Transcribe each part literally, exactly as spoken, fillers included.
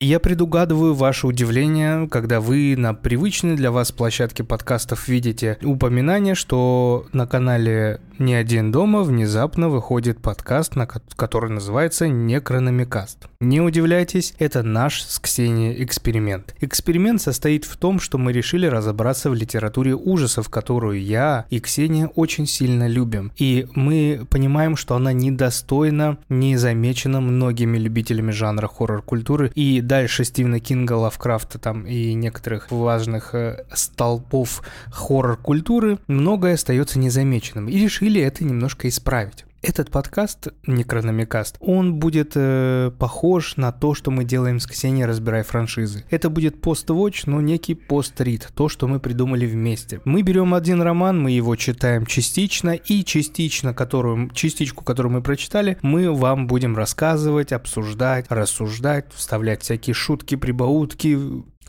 Я предугадываю ваше удивление, когда вы на привычной для вас площадке подкастов видите упоминание, что на канале «Не один дома» внезапно выходит подкаст, который называется «Некрономикаст». Не удивляйтесь, это наш с Ксенией эксперимент. Эксперимент состоит в том, что мы решили разобраться в литературе ужасов, которую я и Ксения очень сильно любим. И мы понимаем, что она недостойна, не замечена многими любителями жанра хоррор-культуры и дальше Стивена Кинга, Лавкрафта там, и некоторых важных э, столпов хоррор-культуры, многое остается незамеченным, и решили это немножко исправить. Этот подкаст, Некрономикаст, он будет э, похож на то, что мы делаем с Ксенией «Разбирай франшизы». Это будет пост-вотч, но некий пост-рид, то, что мы придумали вместе. Мы берем один роман, мы его читаем частично, и частично, которую, частичку, которую мы прочитали, мы вам будем рассказывать, обсуждать, рассуждать, вставлять всякие шутки, прибаутки,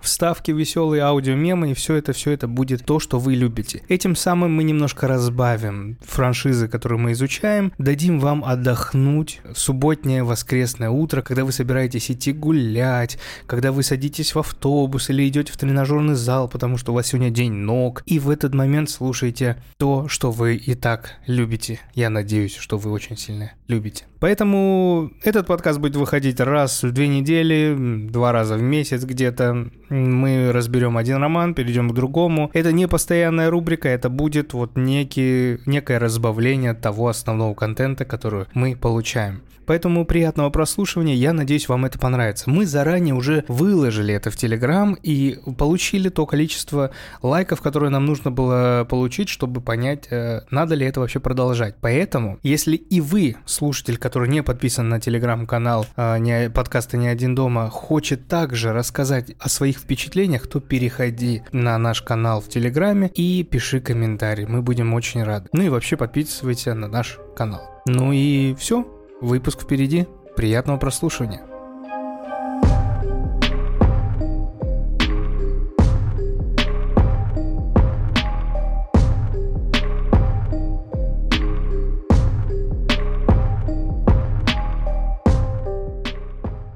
вставки веселые, аудиомемы, и все это, все это будет то, что вы любите. Этим самым мы немножко разбавим франшизы, которые мы изучаем, дадим вам отдохнуть в субботнее воскресное утро, когда вы собираетесь идти гулять, когда вы садитесь в автобус или идете в тренажерный зал, потому что у вас сегодня день ног, и в этот момент слушайте то, что вы и так любите. Я надеюсь, что вы очень сильно любите. Поэтому этот подкаст будет выходить раз в две недели, два раза в месяц где-то. Мы разберем один роман, перейдем к другому. Это не постоянная рубрика, это будет вот некий, некое разбавление того основного контента, который мы получаем. Поэтому приятного прослушивания, я надеюсь, вам это понравится. Мы заранее уже выложили это в Телеграм и получили то количество лайков, которое нам нужно было получить, чтобы понять, надо ли это вообще продолжать. Поэтому, если и вы, слушатель, который не подписан на Телеграм-канал подкаста «Не один дома», хочет также рассказать о своих впечатлениях, то переходи на наш канал в Телеграме и пиши комментарий, мы будем очень рады. Ну и вообще подписывайтесь на наш канал. Ну и все. Выпуск впереди. Приятного прослушивания.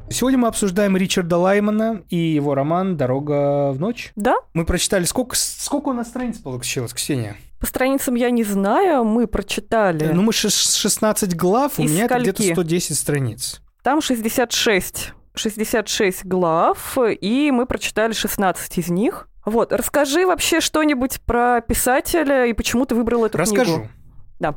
Сегодня мы обсуждаем Ричарда Лаймона и его роман «Дорога в ночь». Да. Мы прочитали, сколько, сколько у нас страниц получилось, Ксения? По страницам я не знаю, мы прочитали... Ну, мы шестнадцать глав, у меня скольки? Это где-то сто десять страниц. Там шестьдесят шесть. шестьдесят шесть глав, и мы прочитали шестнадцать из них. Вот, расскажи вообще что-нибудь про писателя и почему ты выбрал эту Расскажу. книгу. Расскажу. Да.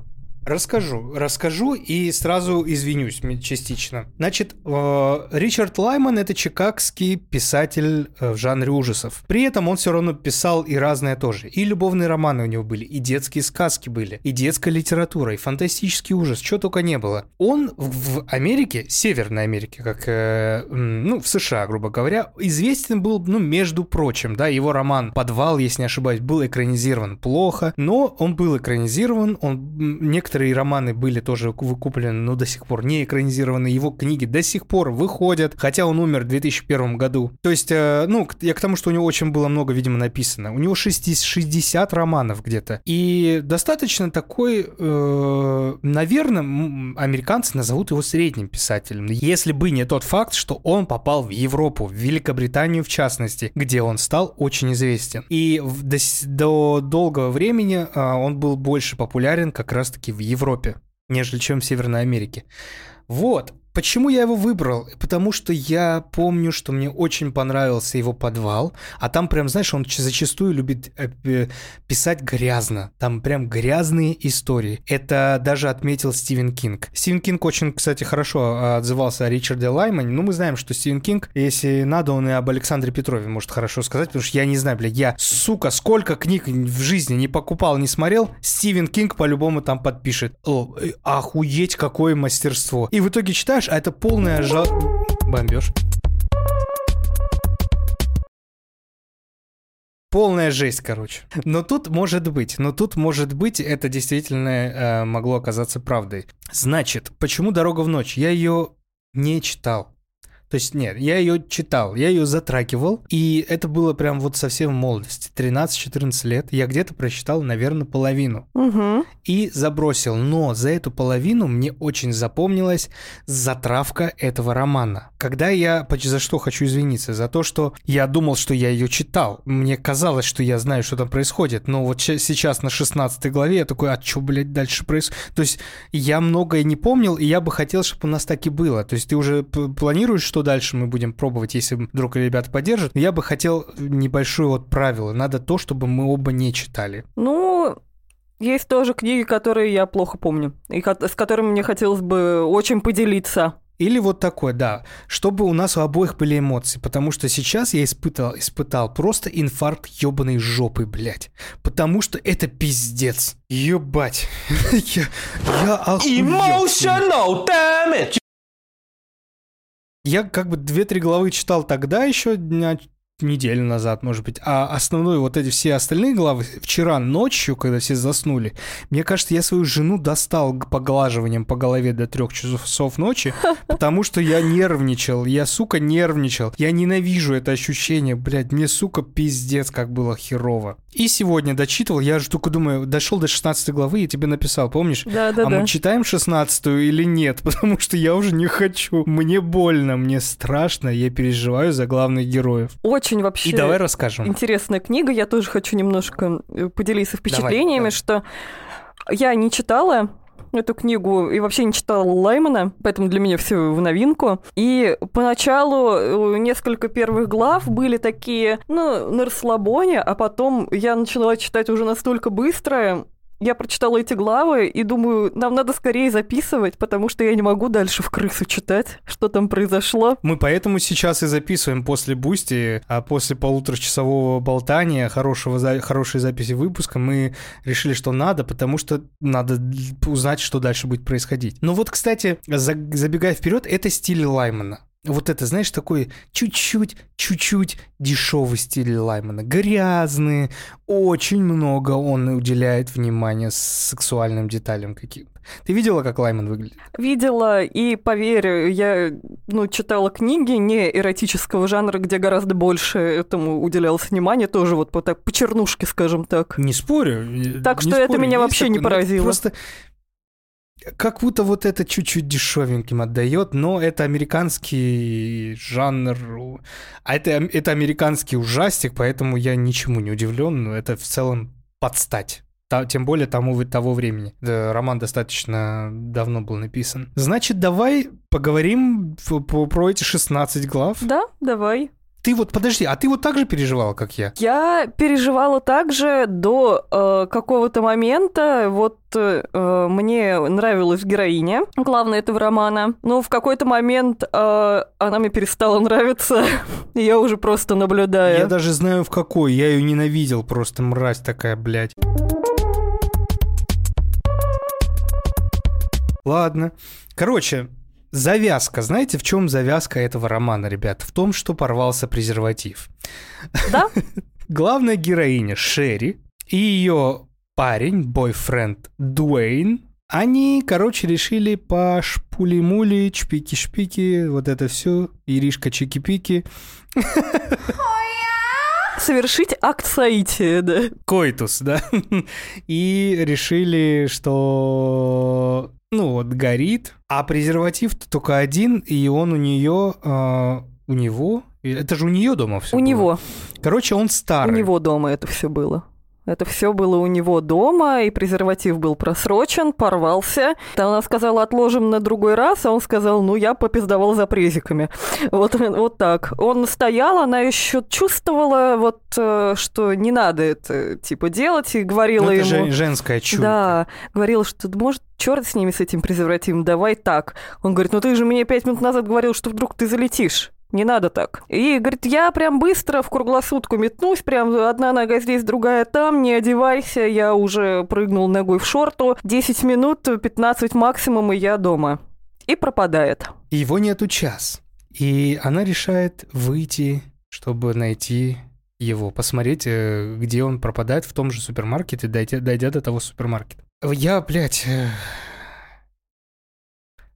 Расскажу, расскажу и сразу извинюсь частично. Значит, э, Ричард Лаймон — это чикагский писатель в жанре ужасов. При этом он все равно писал и разное тоже. И любовные романы у него были, и детские сказки были, и детская литература, и фантастический ужас, чего только не было. Он в Америке, Северной Америке, как, э, ну, в США, грубо говоря, известен был, ну, между прочим, да, его роман «Подвал», если не ошибаюсь, был экранизирован плохо, но он был экранизирован, он некоторые Некоторые романы были тоже выкуплены, но до сих пор не экранизированы. Его книги до сих пор выходят, хотя он умер в две тысячи первом году. То есть, ну, я к тому, что у него очень было много, видимо, написано. У него шестьдесят романов где-то. И достаточно такой, э, наверное, американцы назовут его средним писателем. Если бы не тот факт, что он попал в Европу, в Великобританию в частности, где он стал очень известен. И до, до долгого времени он был больше популярен как раз-таки в Европе, нежели чем в Северной Америке. Вот. Почему я его выбрал? Потому что я помню, что мне очень понравился его «Подвал», а там прям, знаешь, он зачастую любит писать грязно, там прям грязные истории. Это даже отметил Стивен Кинг. Стивен Кинг очень, кстати, хорошо отзывался о Ричарде Лаймоне, но мы знаем, что Стивен Кинг, если надо, он и об Александре Петрове может хорошо сказать, потому что я не знаю, бля, я, сука, сколько книг в жизни не покупал, не смотрел, Стивен Кинг по-любому там подпишет. О, охуеть, какое мастерство. И в итоге читаешь, а это полная жал... Бомбёж. Полная жесть, короче. Но тут может быть, но тут может быть, это действительно э, могло оказаться правдой. Значит, почему «Дорога в ночь»? Я ее не читал. То есть, нет, я ее читал, я ее затрагивал, и это было прям вот совсем в молодости, тринадцать-четырнадцать лет. Я где-то прочитал, наверное, половину. Угу. И забросил. Но за эту половину мне очень запомнилась затравка этого романа. Когда я... За что хочу извиниться? За то, что я думал, что я ее читал. Мне казалось, что я знаю, что там происходит. Но вот сейчас на шестнадцатой главе я такой, а что, блядь, дальше происходит? То есть, я многое не помнил, и я бы хотел, чтобы у нас так и было. То есть, ты уже планируешь, что дальше мы будем пробовать, если вдруг ребята поддержат. Я бы хотел небольшое вот правило. Надо то, чтобы мы оба не читали. Ну... Есть тоже книги, которые я плохо помню, и с которыми мне хотелось бы очень поделиться. Или вот такое, да, чтобы у нас у обоих были эмоции, потому что сейчас я испытал, испытал просто инфаркт ёбаной жопы, блядь, потому что это пиздец, ёбать, я, я охуел. Emotional damage. Я как бы две-три главы читал тогда еще дня... неделю назад, может быть, а основные вот эти все остальные главы вчера ночью, когда все заснули, мне кажется, я свою жену достал поглаживанием по голове до трех часов ночи, потому что я нервничал, я, сука, нервничал, я ненавижу это ощущение, блядь, мне, сука, пиздец, как было херово. И сегодня дочитывал, я же только думаю, дошел до шестнадцатой главы, я тебе написал, помнишь? Да, да, а да. Мы читаем шестнадцатую или нет, потому что я уже не хочу, мне больно, мне страшно, я переживаю за главных героев. Очень вообще и давай расскажем. Интересная книга. Я тоже хочу немножко поделиться впечатлениями, давай, давай. Что я не читала эту книгу и вообще не читала Лаймона, поэтому для меня все в новинку. И поначалу несколько первых глав были такие, ну, на расслабоне, а потом я начала читать уже настолько быстро... Я прочитала эти главы и думаю, нам надо скорее записывать, потому что я не могу дальше в крысу читать, что там произошло. Мы поэтому сейчас и записываем после Бусти, а после полуторачасового болтания, хорошего, хорошей записи выпуска, мы решили, что надо, потому что надо узнать, что дальше будет происходить. Но вот, кстати, забегая вперед, это стиль Лаймона. Вот это, знаешь, такой чуть-чуть, чуть-чуть дешевый стиль Лаймона. Грязный, очень много он уделяет внимания сексуальным деталям каким-то. Ты видела, как Лаймон выглядит? Видела, и поверь, я ну, читала книги не эротического жанра, где гораздо больше этому уделялось внимание, тоже вот по, так, по чернушке, скажем так. Не спорю. Так не что спорю, это меня вообще такое, не поразило. Просто... Как будто вот это чуть-чуть дешевеньким отдает, но это американский жанр, а это, это американский ужастик, поэтому я ничему не удивлен, но это в целом подстать. Тем более тому, того времени. Да, роман достаточно давно был написан. Значит, давай поговорим про эти шестнадцать глав. Да, давай. Ты вот, подожди, а ты вот так же переживала, как я? Я переживала так же до э, какого-то момента. Вот э, мне нравилась героиня, главная этого романа. Но в какой-то момент э, она мне перестала нравиться. И я уже просто наблюдаю. Я даже знаю, в какой. Я ее ненавидел, просто мразь такая, блядь. Ладно. Короче... Завязка. Знаете, в чем завязка этого романа, ребят? В том, что порвался презерватив. Да? Главная героиня Шерри и ее парень, бойфренд Дуэйн, они, короче, решили по шпули-мули, чпики-шпики, вот это все, иришка-чики-пики. Совершить акт соития, да. Коитус, да. И решили, что... Ну вот, горит, а презерватив-то только один, и он у нее, э, у него, это же у нее дома все. У было. Него. Короче, он старый. У него дома это все было. Это все было у него дома, и презерватив был просрочен, порвался. Там она сказала, отложим на другой раз, а он сказал, ну, я попиздовал за презиками. Вот, вот так. Он стоял, она еще чувствовала, вот, что не надо это, типа, делать, и говорила это ему... Это женская чуйка. Да, говорила, что, может, черт с ними, с этим презервативом, давай так. Он говорит, ну, ты же мне пять минут назад говорил, что вдруг ты залетишь. Не надо так. И, говорит, я прям быстро в круглосутку метнусь, прям одна нога здесь, другая там, не одевайся, я уже прыгнул ногой в шорту. десять минут, пятнадцать максимум, и я дома. И пропадает. Его нету час. И она решает выйти, чтобы найти его, посмотреть, где он пропадает, в том же супермаркете, дойдя, дойдя до того супермаркета. Я, блядь...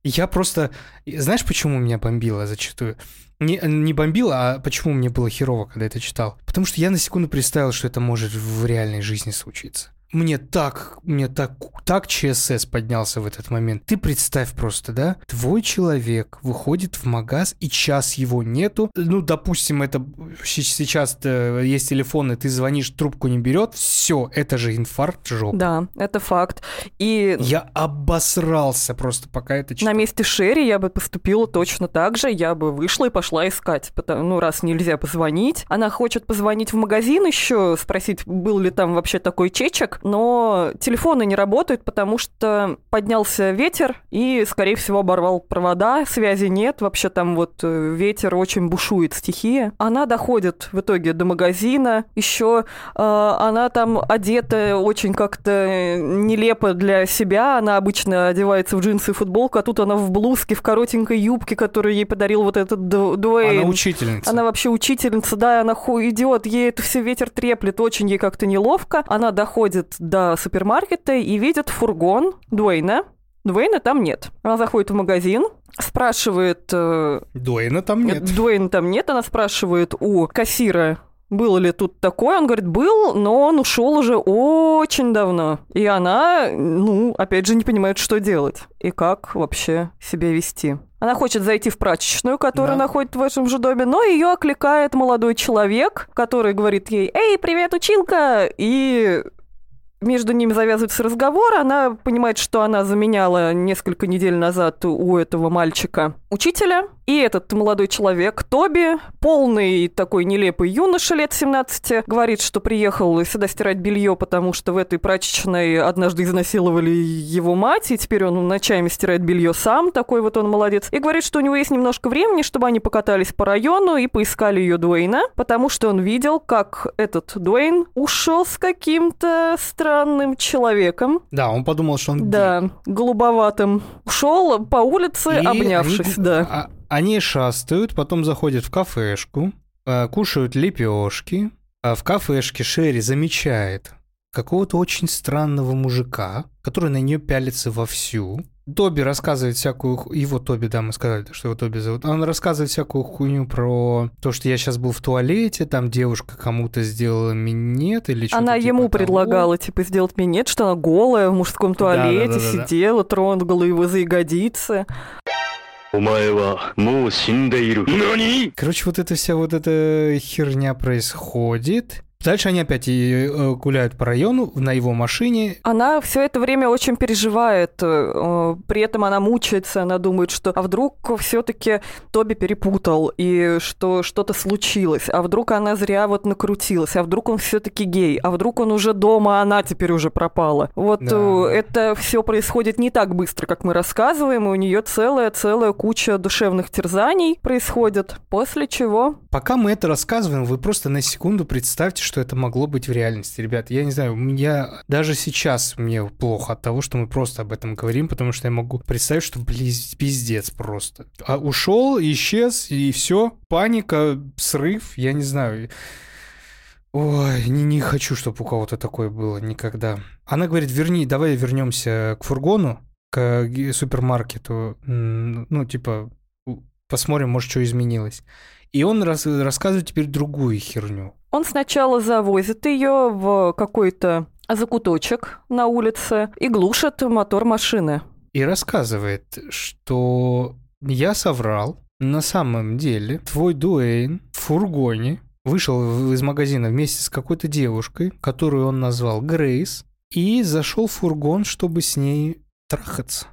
Я просто... Знаешь, почему меня бомбило зачастую? Не, не бомбило, а почему мне было херово, когда это читал? Потому что я на секунду представил, что это может в реальной жизни случиться. Мне так, мне так, так ЧСС поднялся в этот момент. Ты представь просто, да? Твой человек выходит в магаз, и час его нету. Ну, допустим, это сейчас есть телефоны, ты звонишь, трубку не берет. Все, это же инфаркт жопы. Да, это факт. И я обосрался просто, пока это читал. На месте Шерри я бы поступила точно так же. Я бы вышла и пошла искать. Потому, ну, раз нельзя позвонить. Она хочет позвонить в магазин еще, спросить, был ли там вообще такой чечек. Но телефоны не работают, потому что поднялся ветер и, скорее всего, оборвал провода, связи нет, вообще там вот ветер очень бушует, стихия. Она доходит в итоге до магазина, еще э, она там одета очень как-то нелепо для себя, она обычно одевается в джинсы и футболку, а тут она в блузке, в коротенькой юбке, которую ей подарил вот этот Дуэйн. Она учительница. Она вообще учительница, да, она ху- идет, ей это все ветер треплет, очень ей как-то неловко. Она доходит до супермаркета и видит фургон Дуэйна. Дуэйна там нет. Она заходит в магазин, спрашивает... Дуэйна там нет. Дуэйна там нет. Она спрашивает у кассира, было ли тут такое. Он говорит, был, но он ушел уже очень давно. И она, ну, опять же, не понимает, что делать и как вообще себя вести. Она хочет зайти в прачечную, которая да. находится в вашем же доме, но ее окликает молодой человек, который говорит ей «Эй, привет, училка!» И... между ними завязывается разговор, она понимает, что она заменяла несколько недель назад у этого мальчика учителя, и этот молодой человек, Тоби, полный такой нелепый юноша лет семнадцати, говорит, что приехал сюда стирать белье, потому что в этой прачечной однажды изнасиловали его мать, и теперь он ночами стирает белье сам, такой вот он молодец, и говорит, что у него есть немножко времени, чтобы они покатались по району и поискали ее Дуэйна, потому что он видел, как этот Дуэйн ушел с каким-то странным странным человеком. Да, он подумал, что он... Да, голубоватым. Шел по улице, и обнявшись, они, да. Они шастают, потом заходят в кафешку, кушают лепешки. В кафешке Шерри замечает какого-то очень странного мужика, который на нее пялится вовсю. Тоби рассказывает всякую... Его Тоби, да, мы сказали, что его Тоби зовут. Он рассказывает всякую хуйню про то, что я сейчас был в туалете, там девушка кому-то сделала минет или что-то. Она типа ему того. Предлагала, типа, сделать минет, что она голая в мужском туалете, да, да, да, да, сидела, да. Тронула его за ягодицы. Короче, вот эта вся вот эта херня происходит... Дальше они опять гуляют по району на его машине. Она все это время очень переживает, при этом она мучается, она думает, что а вдруг все-таки Тоби перепутал и что что-то случилось, а вдруг она зря вот накрутилась, а вдруг он все-таки гей, а вдруг он уже дома, а она теперь уже пропала. Вот да. Это все происходит не так быстро, как мы рассказываем, и у нее целая целая куча душевных терзаний происходит. После чего? Пока мы это рассказываем, вы просто на секунду представьте, что это могло быть в реальности, ребят. Я не знаю, у меня даже сейчас мне плохо от того, что мы просто об этом говорим, потому что я могу представить, что близ, пиздец просто. А ушел, исчез, и все. Паника, срыв, я не знаю. Ой, не, не хочу, чтобы у кого-то такое было никогда. Она говорит, верни, давай вернемся к фургону, к супермаркету. Ну, типа, посмотрим, может, что изменилось. И он рас- рассказывает теперь другую херню. Он сначала завозит ее в какой-то закуточек на улице и глушит мотор машины. И рассказывает, что я соврал. На самом деле твой Дуэйн в фургоне вышел из магазина вместе с какой-то девушкой, которую он назвал Грейс, и зашел в фургон, чтобы с ней трахаться.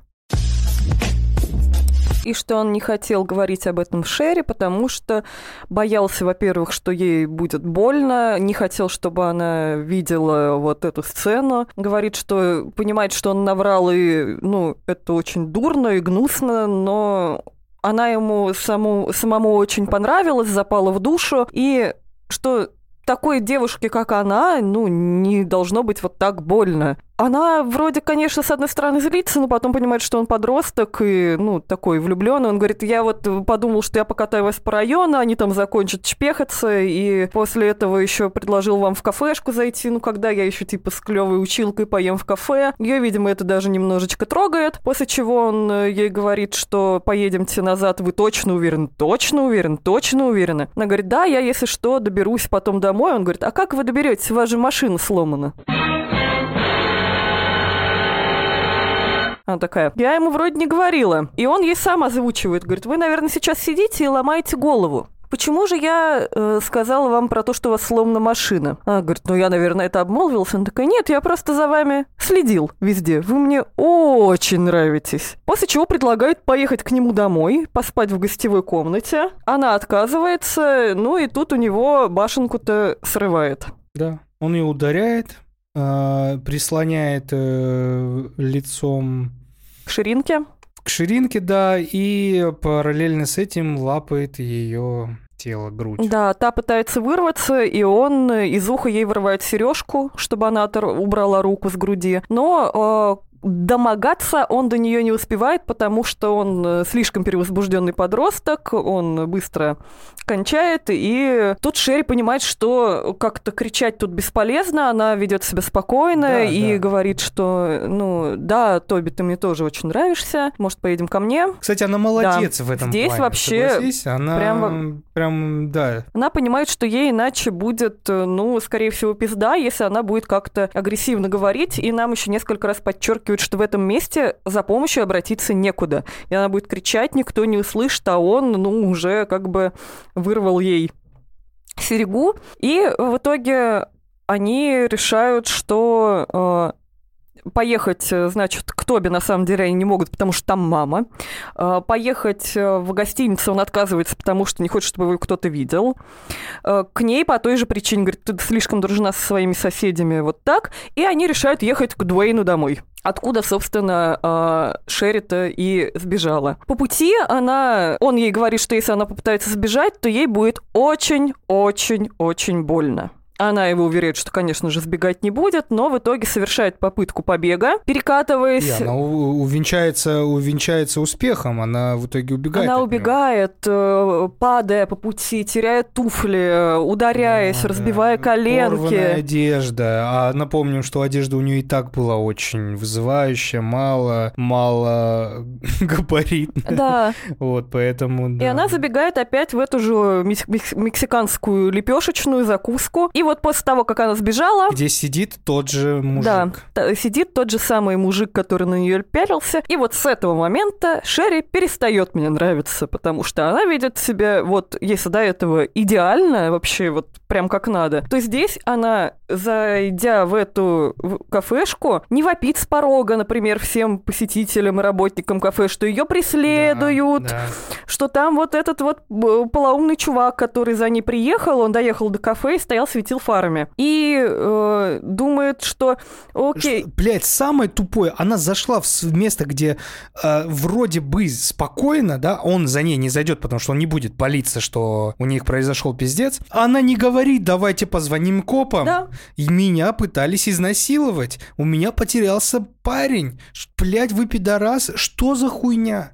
И что он не хотел говорить об этом Шерри, потому что боялся, во-первых, что ей будет больно, не хотел, чтобы она видела вот эту сцену. Говорит, что понимает, что он наврал, и, ну, это очень дурно и гнусно, но она ему саму, самому очень понравилась, запала в душу, и что такой девушке, как она, ну, не должно быть вот так больно. Она вроде, конечно, с одной стороны злится, но потом понимает, что он подросток и, ну, такой влюбленный. Он говорит, я вот подумал, что я покатаю вас по району, они там закончат чпехаться, и после этого еще предложил вам в кафешку зайти, ну, когда я еще типа с клевой училкой поем в кафе. Ее, видимо, это даже немножечко трогает, после чего он ей говорит, что поедемте назад, вы точно уверены, точно уверены, точно уверены. Она говорит, да, я, если что, доберусь потом домой. Он говорит, а как вы доберетесь, у вас же машина сломана. Она такая, я ему вроде не говорила. И он ей сам озвучивает, говорит, вы, наверное, сейчас сидите и ломаете голову. Почему же я э, сказала вам про то, что у вас сломана машина? Она говорит, ну я, наверное, это обмолвился. Она такая, нет, я просто за вами следил везде. Вы мне очень нравитесь. После чего предлагает поехать к нему домой, поспать в гостевой комнате. Она отказывается, ну и тут у него башенку-то срывает. Да, он ее ударяет, прислоняет э, лицом к ширинке. К ширинке, да, и параллельно с этим лапает ее тело, грудь. Да, та пытается вырваться, и он из уха ей вырывает сережку, чтобы она убрала руку с груди. Но э, домогаться он до нее не успевает, потому что он слишком перевозбужденный подросток, он быстро кончает, и тут Шерри понимает, что как-то кричать тут бесполезно, она ведет себя спокойно, да, и да. говорит, что, ну, да, Тоби, ты мне тоже очень нравишься, может, поедем ко мне. Кстати, она молодец да. в этом Здесь плане. Здесь вообще согласись, она прям, прям, да. Она понимает, что ей иначе будет, ну, скорее всего, пизда, если она будет как-то агрессивно говорить, и нам еще несколько раз подчеркивает, что в этом месте за помощью обратиться некуда. И она будет кричать, никто не услышит, а он, ну, уже как бы вырвал ей серьгу. И в итоге они решают, что э, поехать, значит, к Тоби на самом деле они не могут, потому что там мама. Э, поехать в гостиницу он отказывается, потому что не хочет, чтобы его кто-то видел. Э, к ней по той же причине, говорит, ты слишком дружна со своими соседями, вот так. И они решают ехать к Дуэйну домой. Откуда, собственно, Шерри-то и сбежала. По пути она, он ей говорит, что если она попытается сбежать, то ей будет очень-очень-очень больно. Она его уверяет, что, конечно же, сбегать не будет, но в итоге совершает попытку побега, перекатываясь... И она увенчается, увенчается успехом, она в итоге убегает. Она убегает, него. падая по пути, теряя туфли, ударяясь, а, разбивая да. коленки. Порванная одежда. А напомним, что одежда у нее и так была очень вызывающая, мало, мало габаритная. Да. Вот, поэтому... Да. И она забегает опять в эту же мексиканскую лепешечную закуску, и вот после того, как она сбежала... Где сидит тот же мужик. Да, сидит тот же самый мужик, который на нее пялился. И вот с этого момента Шерри перестает мне нравиться, потому что она видит себя, вот если до этого идеально, вообще вот прям как надо, то здесь она, зайдя в эту кафешку, не вопит с порога, например, всем посетителям и работникам кафе, что ее преследуют, да, да. что там вот этот вот полоумный чувак, который за ней приехал, он доехал до кафе и стоял, светил фарами. И э, думает, что окей... Что, блядь, самое тупое, она зашла в место, где э, вроде бы спокойно, да, он за ней не зайдет, потому что он не будет палиться, что у них произошел пиздец. Она не говорит, давайте позвоним копам. Да. И меня пытались изнасиловать. У меня потерялся парень. Блядь, вы пидорас, что за хуйня?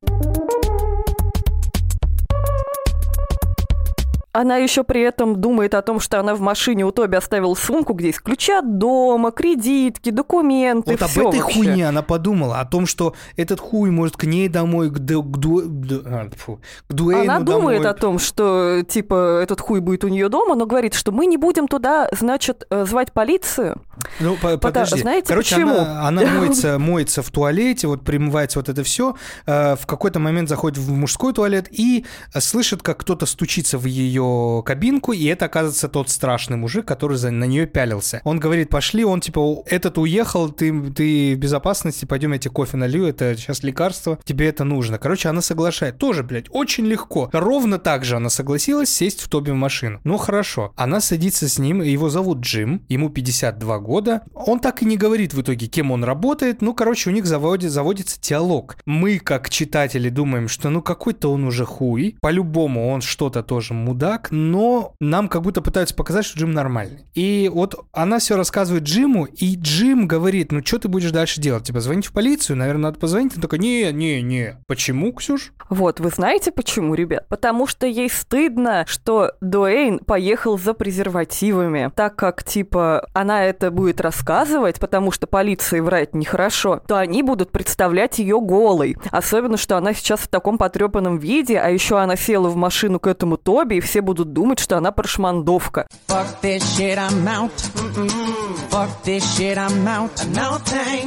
Она еще при этом думает о том, что она в машине у Тоби оставила сумку, где есть ключи от дома, кредитки, документы, вот все об этой вообще. Хуйне она подумала, о том, что этот хуй может к ней домой, к, ду... к, ду... к Дуэйну Она думает домой. О том, что, типа, этот хуй будет у нее дома, но говорит, что мы не будем туда, значит, звать полицию. Ну, по- подожди. Знаете, короче, почему? Она, она моется, моется в туалете, вот примывается вот это все, в какой-то момент заходит в мужской туалет и слышит, как кто-то стучится в ее кабинку, и это, оказывается, тот страшный мужик, который за, на нее пялился. Он говорит, пошли, он, типа, этот уехал, ты, ты в безопасности, пойдем, я тебе кофе налью, это сейчас лекарство, тебе это нужно. Короче, она соглашает. Тоже, блядь, очень легко. Ровно так же она согласилась сесть в Тоби в машину. Ну, хорошо. Она садится с ним, его зовут Джим, ему пятьдесят два года. Он так и не говорит в итоге, кем он работает. Ну, короче, у них заводит, заводится диалог. Мы, как читатели, думаем, что ну какой-то он уже хуй. По-любому он что-то тоже мудак. Но нам как будто пытаются показать, что Джим нормальный. И вот она все рассказывает Джиму, и Джим говорит, ну что ты будешь дальше делать? Типа, звонить в полицию? Наверное, надо позвонить. Он такой, не-не-не. Почему, Ксюш? Вот, вы знаете почему, ребят? Потому что ей стыдно, что Дуэйн поехал за презервативами. Так как, типа, она это будет рассказывать, потому что полиции врать нехорошо, то они будут представлять ее голой. Особенно, что она сейчас в таком потрепанном виде, а еще она села в машину к этому Тоби, и все будут думать, что она прошмандовка.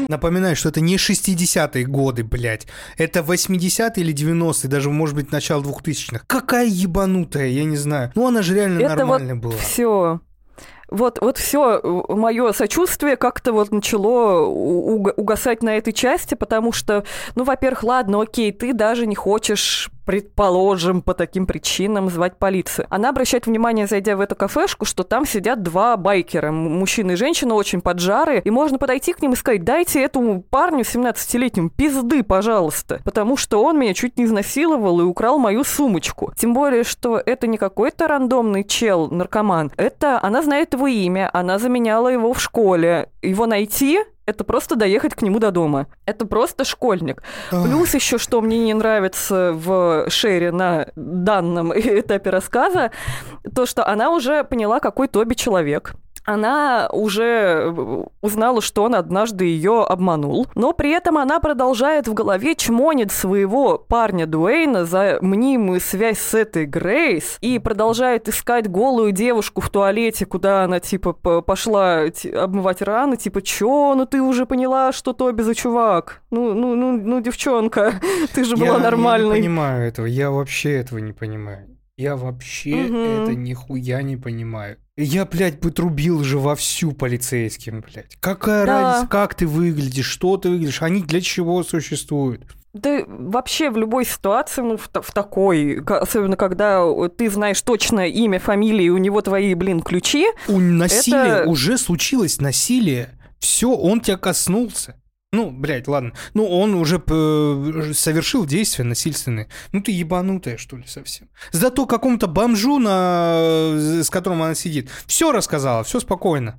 Напоминаю, что это не шестидесятые годы, блять. Это восьмидесятые или девяностые, даже, может быть, начало двухтысячных. Какая ебанутая, я не знаю. Ну, она же реально это нормальная вот была. Это вот все... Вот, вот все мое сочувствие как-то вот начало угасать на этой части, потому что, ну, во-первых, ладно, окей, ты даже не хочешь... предположим, по таким причинам звать полицию. Она обращает внимание, зайдя в эту кафешку, что там сидят два байкера, мужчина и женщина, очень поджарые, и можно подойти к ним и сказать, дайте этому парню семнадцатилетнему пизды, пожалуйста, потому что он меня чуть не изнасиловал и украл мою сумочку. Тем более, что это не какой-то рандомный чел, наркоман. Это она знает его имя, она заменяла его в школе. Его найти... это просто доехать к нему до дома. Это просто школьник. Плюс еще, что мне не нравится в Шерри на данном этапе рассказа, то, что она уже поняла, какой Тоби человек. Она уже узнала, что он однажды ее обманул, но при этом она продолжает в голове чмонить своего парня Дуэйна за мнимую связь с этой Грейс и продолжает искать голую девушку в туалете, куда она, типа, пошла обмывать раны, типа, чё, ну ты уже поняла, что Тоби за чувак? Ну, ну, ну, ну девчонка, ты же была я, нормальной. Я не понимаю этого, я вообще этого не понимаю. Я вообще угу. это нихуя не понимаю. Я, блядь, бы трубил же вовсю полицейским, блядь. Какая да. разница, как ты выглядишь, что ты выглядишь, они для чего существуют? Да вообще в любой ситуации, ну, в, в такой, особенно когда ты знаешь точно имя, фамилию, у него твои, блин, ключи. У насилия это... уже случилось насилие. Все, он тебя коснулся. Ну, блядь, ладно. Ну, он уже э, совершил действия насильственные. Ну, ты ебанутая, что ли, совсем. Зато какому-то бомжу, на... с которым она сидит, все рассказала, все спокойно.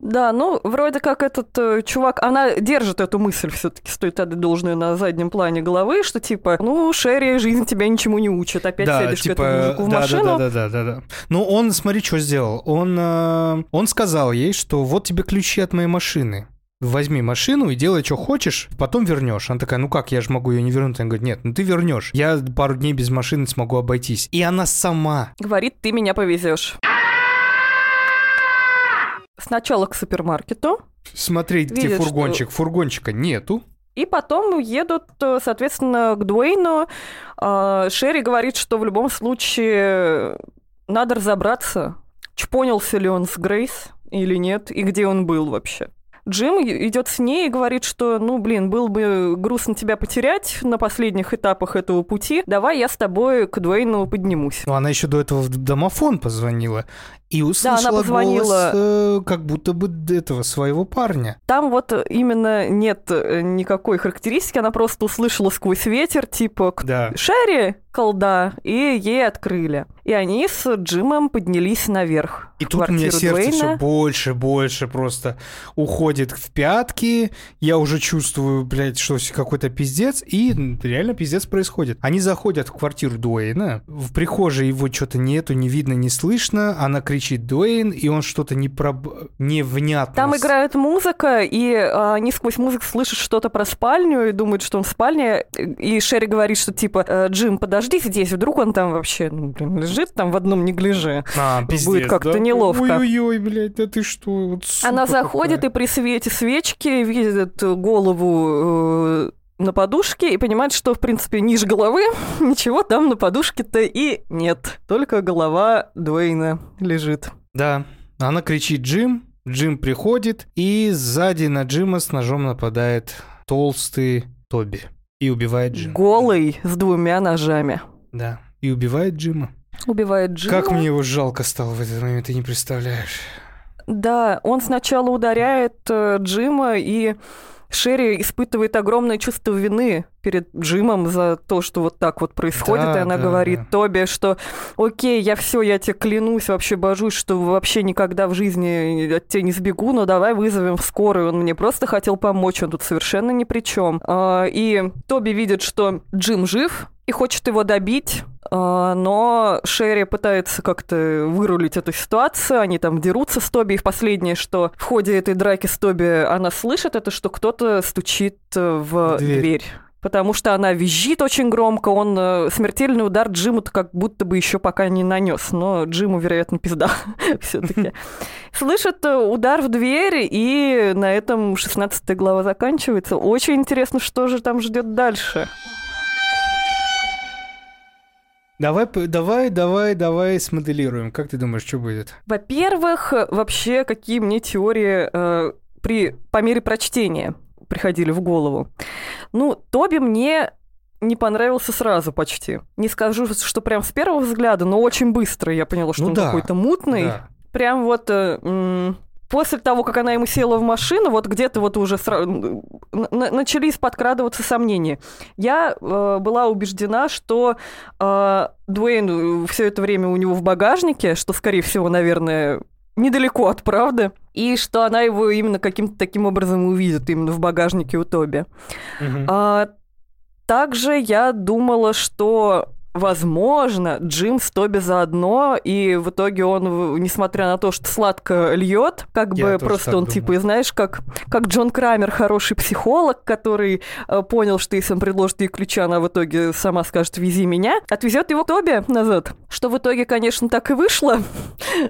Да, ну, вроде как этот э, чувак, она держит эту мысль все-таки, стоит отдать должное, на заднем плане головы, что типа, ну, Шерри, жизнь тебя ничему не учит, опять да, сядешь типа, к этому мужику в да, машину. Да, да, да, да, да. Ну, он, смотри, что сделал. Он, э, он сказал ей, что вот тебе ключи от моей машины. Возьми машину и делай, что хочешь, потом вернешь. Она такая, ну как, я же могу ее не вернуть. Она говорит, нет, ну ты вернешь. Я пару дней без машины смогу обойтись. И она сама говорит, ты меня повезешь. Сначала к супермаркету. Смотреть, где фургончик. Что... фургончика нету. И потом едут, соответственно, к Дуэйну. Шерри говорит, что в любом случае надо разобраться, чпонился ли он с Грейс или нет, и где он был вообще. Джим идет с ней и говорит, что, ну, блин, было бы грустно тебя потерять на последних этапах этого пути. Давай я с тобой к Дуэйну поднимусь. Ну, она еще до этого в домофон позвонила и услышала да, она позвонила... голос, э, как будто бы этого своего парня. Там вот именно нет никакой характеристики, она просто услышала сквозь ветер, типа, да. Шерри, колда, и ей открыли. И они с Джимом поднялись наверх. И тут у меня сердце все больше, больше просто уходит в пятки. Я уже чувствую, блядь, что какой-то пиздец. И реально пиздец происходит. Они заходят в квартиру Дуэйна. В прихожей его что-то нету, не видно, не слышно. Она кричит Дуэйн, и он что-то непроб... невнятно. Там играет музыка, и они сквозь музыку слышат что-то про спальню и думают, что он в спальне. И Шерри говорит, что типа, Джим, подожди здесь, вдруг он там вообще, ну, блин, лежит. там в одном неглиже. А, пиздец, будет как-то да? неловко. Ой-ой-ой, блядь, да ты что? Вот она заходит какая. И при свете свечки видит голову э, на подушке и понимает, что, в принципе, ниже головы ничего там на подушке-то и нет. Только голова Дуэйна лежит. Да, она кричит Джим, Джим приходит, и сзади на Джима с ножом нападает толстый Тоби и убивает Джима. Голый, с двумя ножами. Да, и убивает Джима. убивает Джилла. Как мне его жалко стало в этот момент, ты не представляешь. Да, он сначала ударяет Джима, и Шерри испытывает огромное чувство вины перед Джимом за то, что вот так вот происходит, да, и она да, говорит да. Тоби, что окей, я все, я тебе клянусь, вообще божусь, что вообще никогда в жизни от тебя не сбегу, но давай вызовем скорую, он мне просто хотел помочь, он тут совершенно ни при чем. И Тоби видит, что Джим жив и хочет его добить, но Шерри пытается как-то вырулить эту ситуацию, они там дерутся с Тоби, и последнее, что в ходе этой драки с Тоби она слышит, это что кто-то стучит в дверь. дверь. Потому что она визжит очень громко, он смертельный удар Джиму-то как будто бы еще пока не нанес, но Джиму, вероятно, пизда все-таки. Слышит удар в дверь, и на этом шестнадцатая глава заканчивается. Очень интересно, что же там ждет дальше. Давай, давай, давай, давай смоделируем. Как ты думаешь, что будет? Во-первых, вообще, какие мне теории э, при, по мере прочтения приходили в голову? Ну, Тоби мне не понравился сразу почти. Не скажу, что прям с первого взгляда, но очень быстро я поняла, что ну он да, какой-то мутный. Да. Прям вот... Э, м- После того, как она ему села в машину, вот где-то вот уже сразу начались подкрадываться сомнения. Я э, была убеждена, что э, Дуэйн все это время у него в багажнике, что, скорее всего, наверное, недалеко от правды, и что она его именно каким-то таким образом увидит, именно в багажнике у Тоби. Mm-hmm. А, также я думала, что... Возможно, Джим с Тоби заодно, и в итоге он, несмотря на то, что сладко льет, как бы я просто он думаю. Типа, знаешь, как, как Джон Крамер, хороший психолог, который э, понял, что если он предложит ей ключи, она в итоге сама скажет «вези меня», отвезет его к Тоби назад, что в итоге, конечно, так и вышло,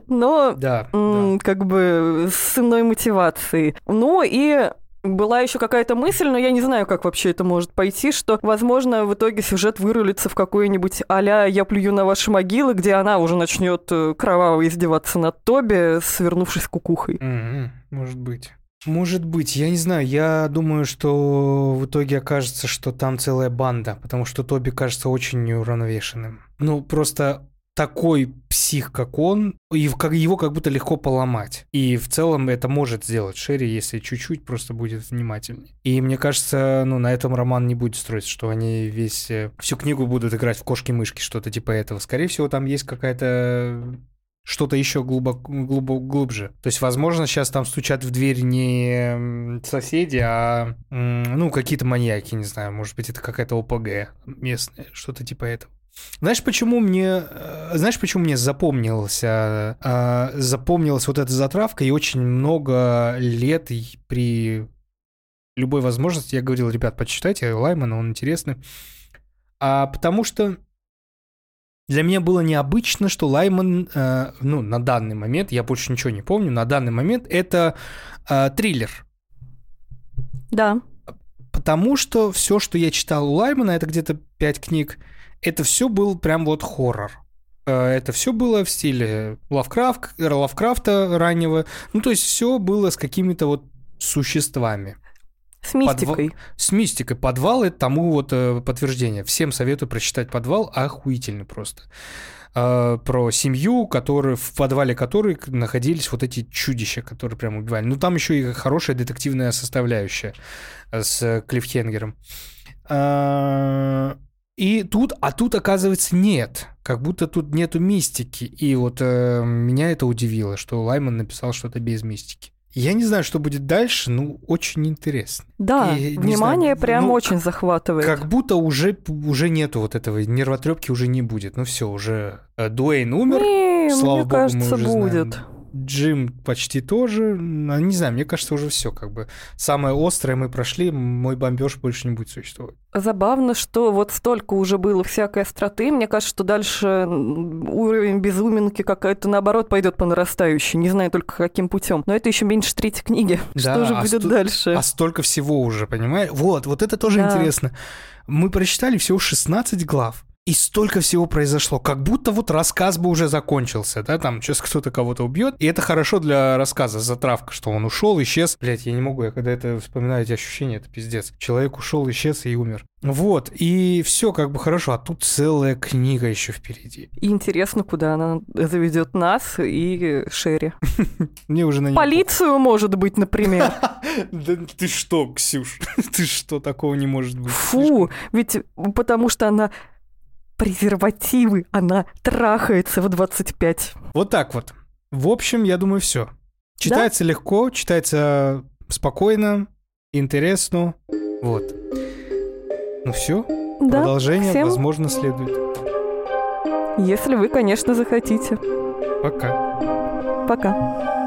но да, м- да. как бы с иной мотивацией. Ну и... Была еще какая-то мысль, но я не знаю, как вообще это может пойти, что, возможно, в итоге сюжет вырулится в какой-нибудь а-ля «Я плюю на ваши могилы», где она уже начнет кроваво издеваться над Тоби, свернувшись кукухой. Mm-hmm. Может быть. Может быть, я не знаю, я думаю, что в итоге окажется, что там целая банда, потому что Тоби кажется очень неуравновешенным. Ну, просто... такой псих, как он, и его как будто легко поломать. И в целом это может сделать Шерри, если чуть-чуть просто будет внимательнее. И мне кажется, ну, на этом роман не будет строиться, что они весь всю книгу будут играть в кошки-мышки, что-то типа этого. Скорее всего, там есть какая-то... что-то еще глубоко, глубоко, глубже. То есть, возможно, сейчас там стучат в дверь не соседи, а ну, какие-то маньяки, не знаю, может быть, это какая-то ОПГ местная, что-то типа этого. Знаешь, почему мне, знаешь, почему мне запомнился, запомнилась вот эта затравка, и очень много лет при любой возможности я говорил, ребят, почитайте Лаймона, он интересный. А потому что для меня было необычно, что Лаймон, ну, на данный момент, я больше ничего не помню, на данный момент это триллер. Да. Потому что все, что я читал у Лаймона, это где-то пять книг, это все был прям вот хоррор. Это все было в стиле Лавкрафт, Лавкрафта раннего. Ну, то есть все было с какими-то вот существами. С мистикой. Подва... С мистикой. Подвал — это тому вот подтверждение. Всем советую прочитать «Подвал», охуительно просто. Про семью, которые, в подвале которой находились вот эти чудища, которые прям убивали. Ну, там еще и хорошая детективная составляющая с клиффхенгером. И тут, а тут, оказывается, нет. Как будто тут нету мистики. И вот э, меня это удивило, что Лаймон написал что-то без мистики. Я не знаю, что будет дальше, но очень интересно. Да, и, внимание знаю, прям ну, очень захватывает. Как будто уже, уже нету вот этого, нервотрепки уже не будет. Ну все, уже Дуэйн умер. Не, слава мне богу, кажется, мы уже будет. Знаем. Джим почти тоже. Не знаю, мне кажется, уже все как бы. Самое острое мы прошли, мой бомбёж больше не будет существовать. Забавно, что вот столько уже было всякой остроты. Мне кажется, что дальше уровень безуминки какая-то, наоборот, пойдет по нарастающей. Не знаю только, каким путем. Но это еще меньше третьей книги. Да, что же а будет сто... дальше? А столько всего уже, понимаешь? Вот, вот это тоже да. интересно. Мы прочитали всего шестнадцать глав. И столько всего произошло, как будто вот рассказ бы уже закончился, да, там сейчас кто-то кого-то убьет, и это хорошо для рассказа, затравка, что он ушел, исчез, блять, я не могу, я когда это вспоминаю, эти ощущения, это пиздец, человек ушел, исчез и умер. Вот, и все как бы хорошо, а тут целая книга еще впереди. И интересно, куда она заведет нас и Шерри. Мне уже на полицию, может быть, например. Да ты что, Ксюш, ты что, такого не может быть? Фу, ведь потому что она презервативы, она трахается в двадцать пять. Вот так вот. В общем, я думаю, все. Читается легко, читается спокойно, интересно. Вот. Ну все, да, продолжение, всем... возможно, следует. Если вы, конечно, захотите. Пока. Пока.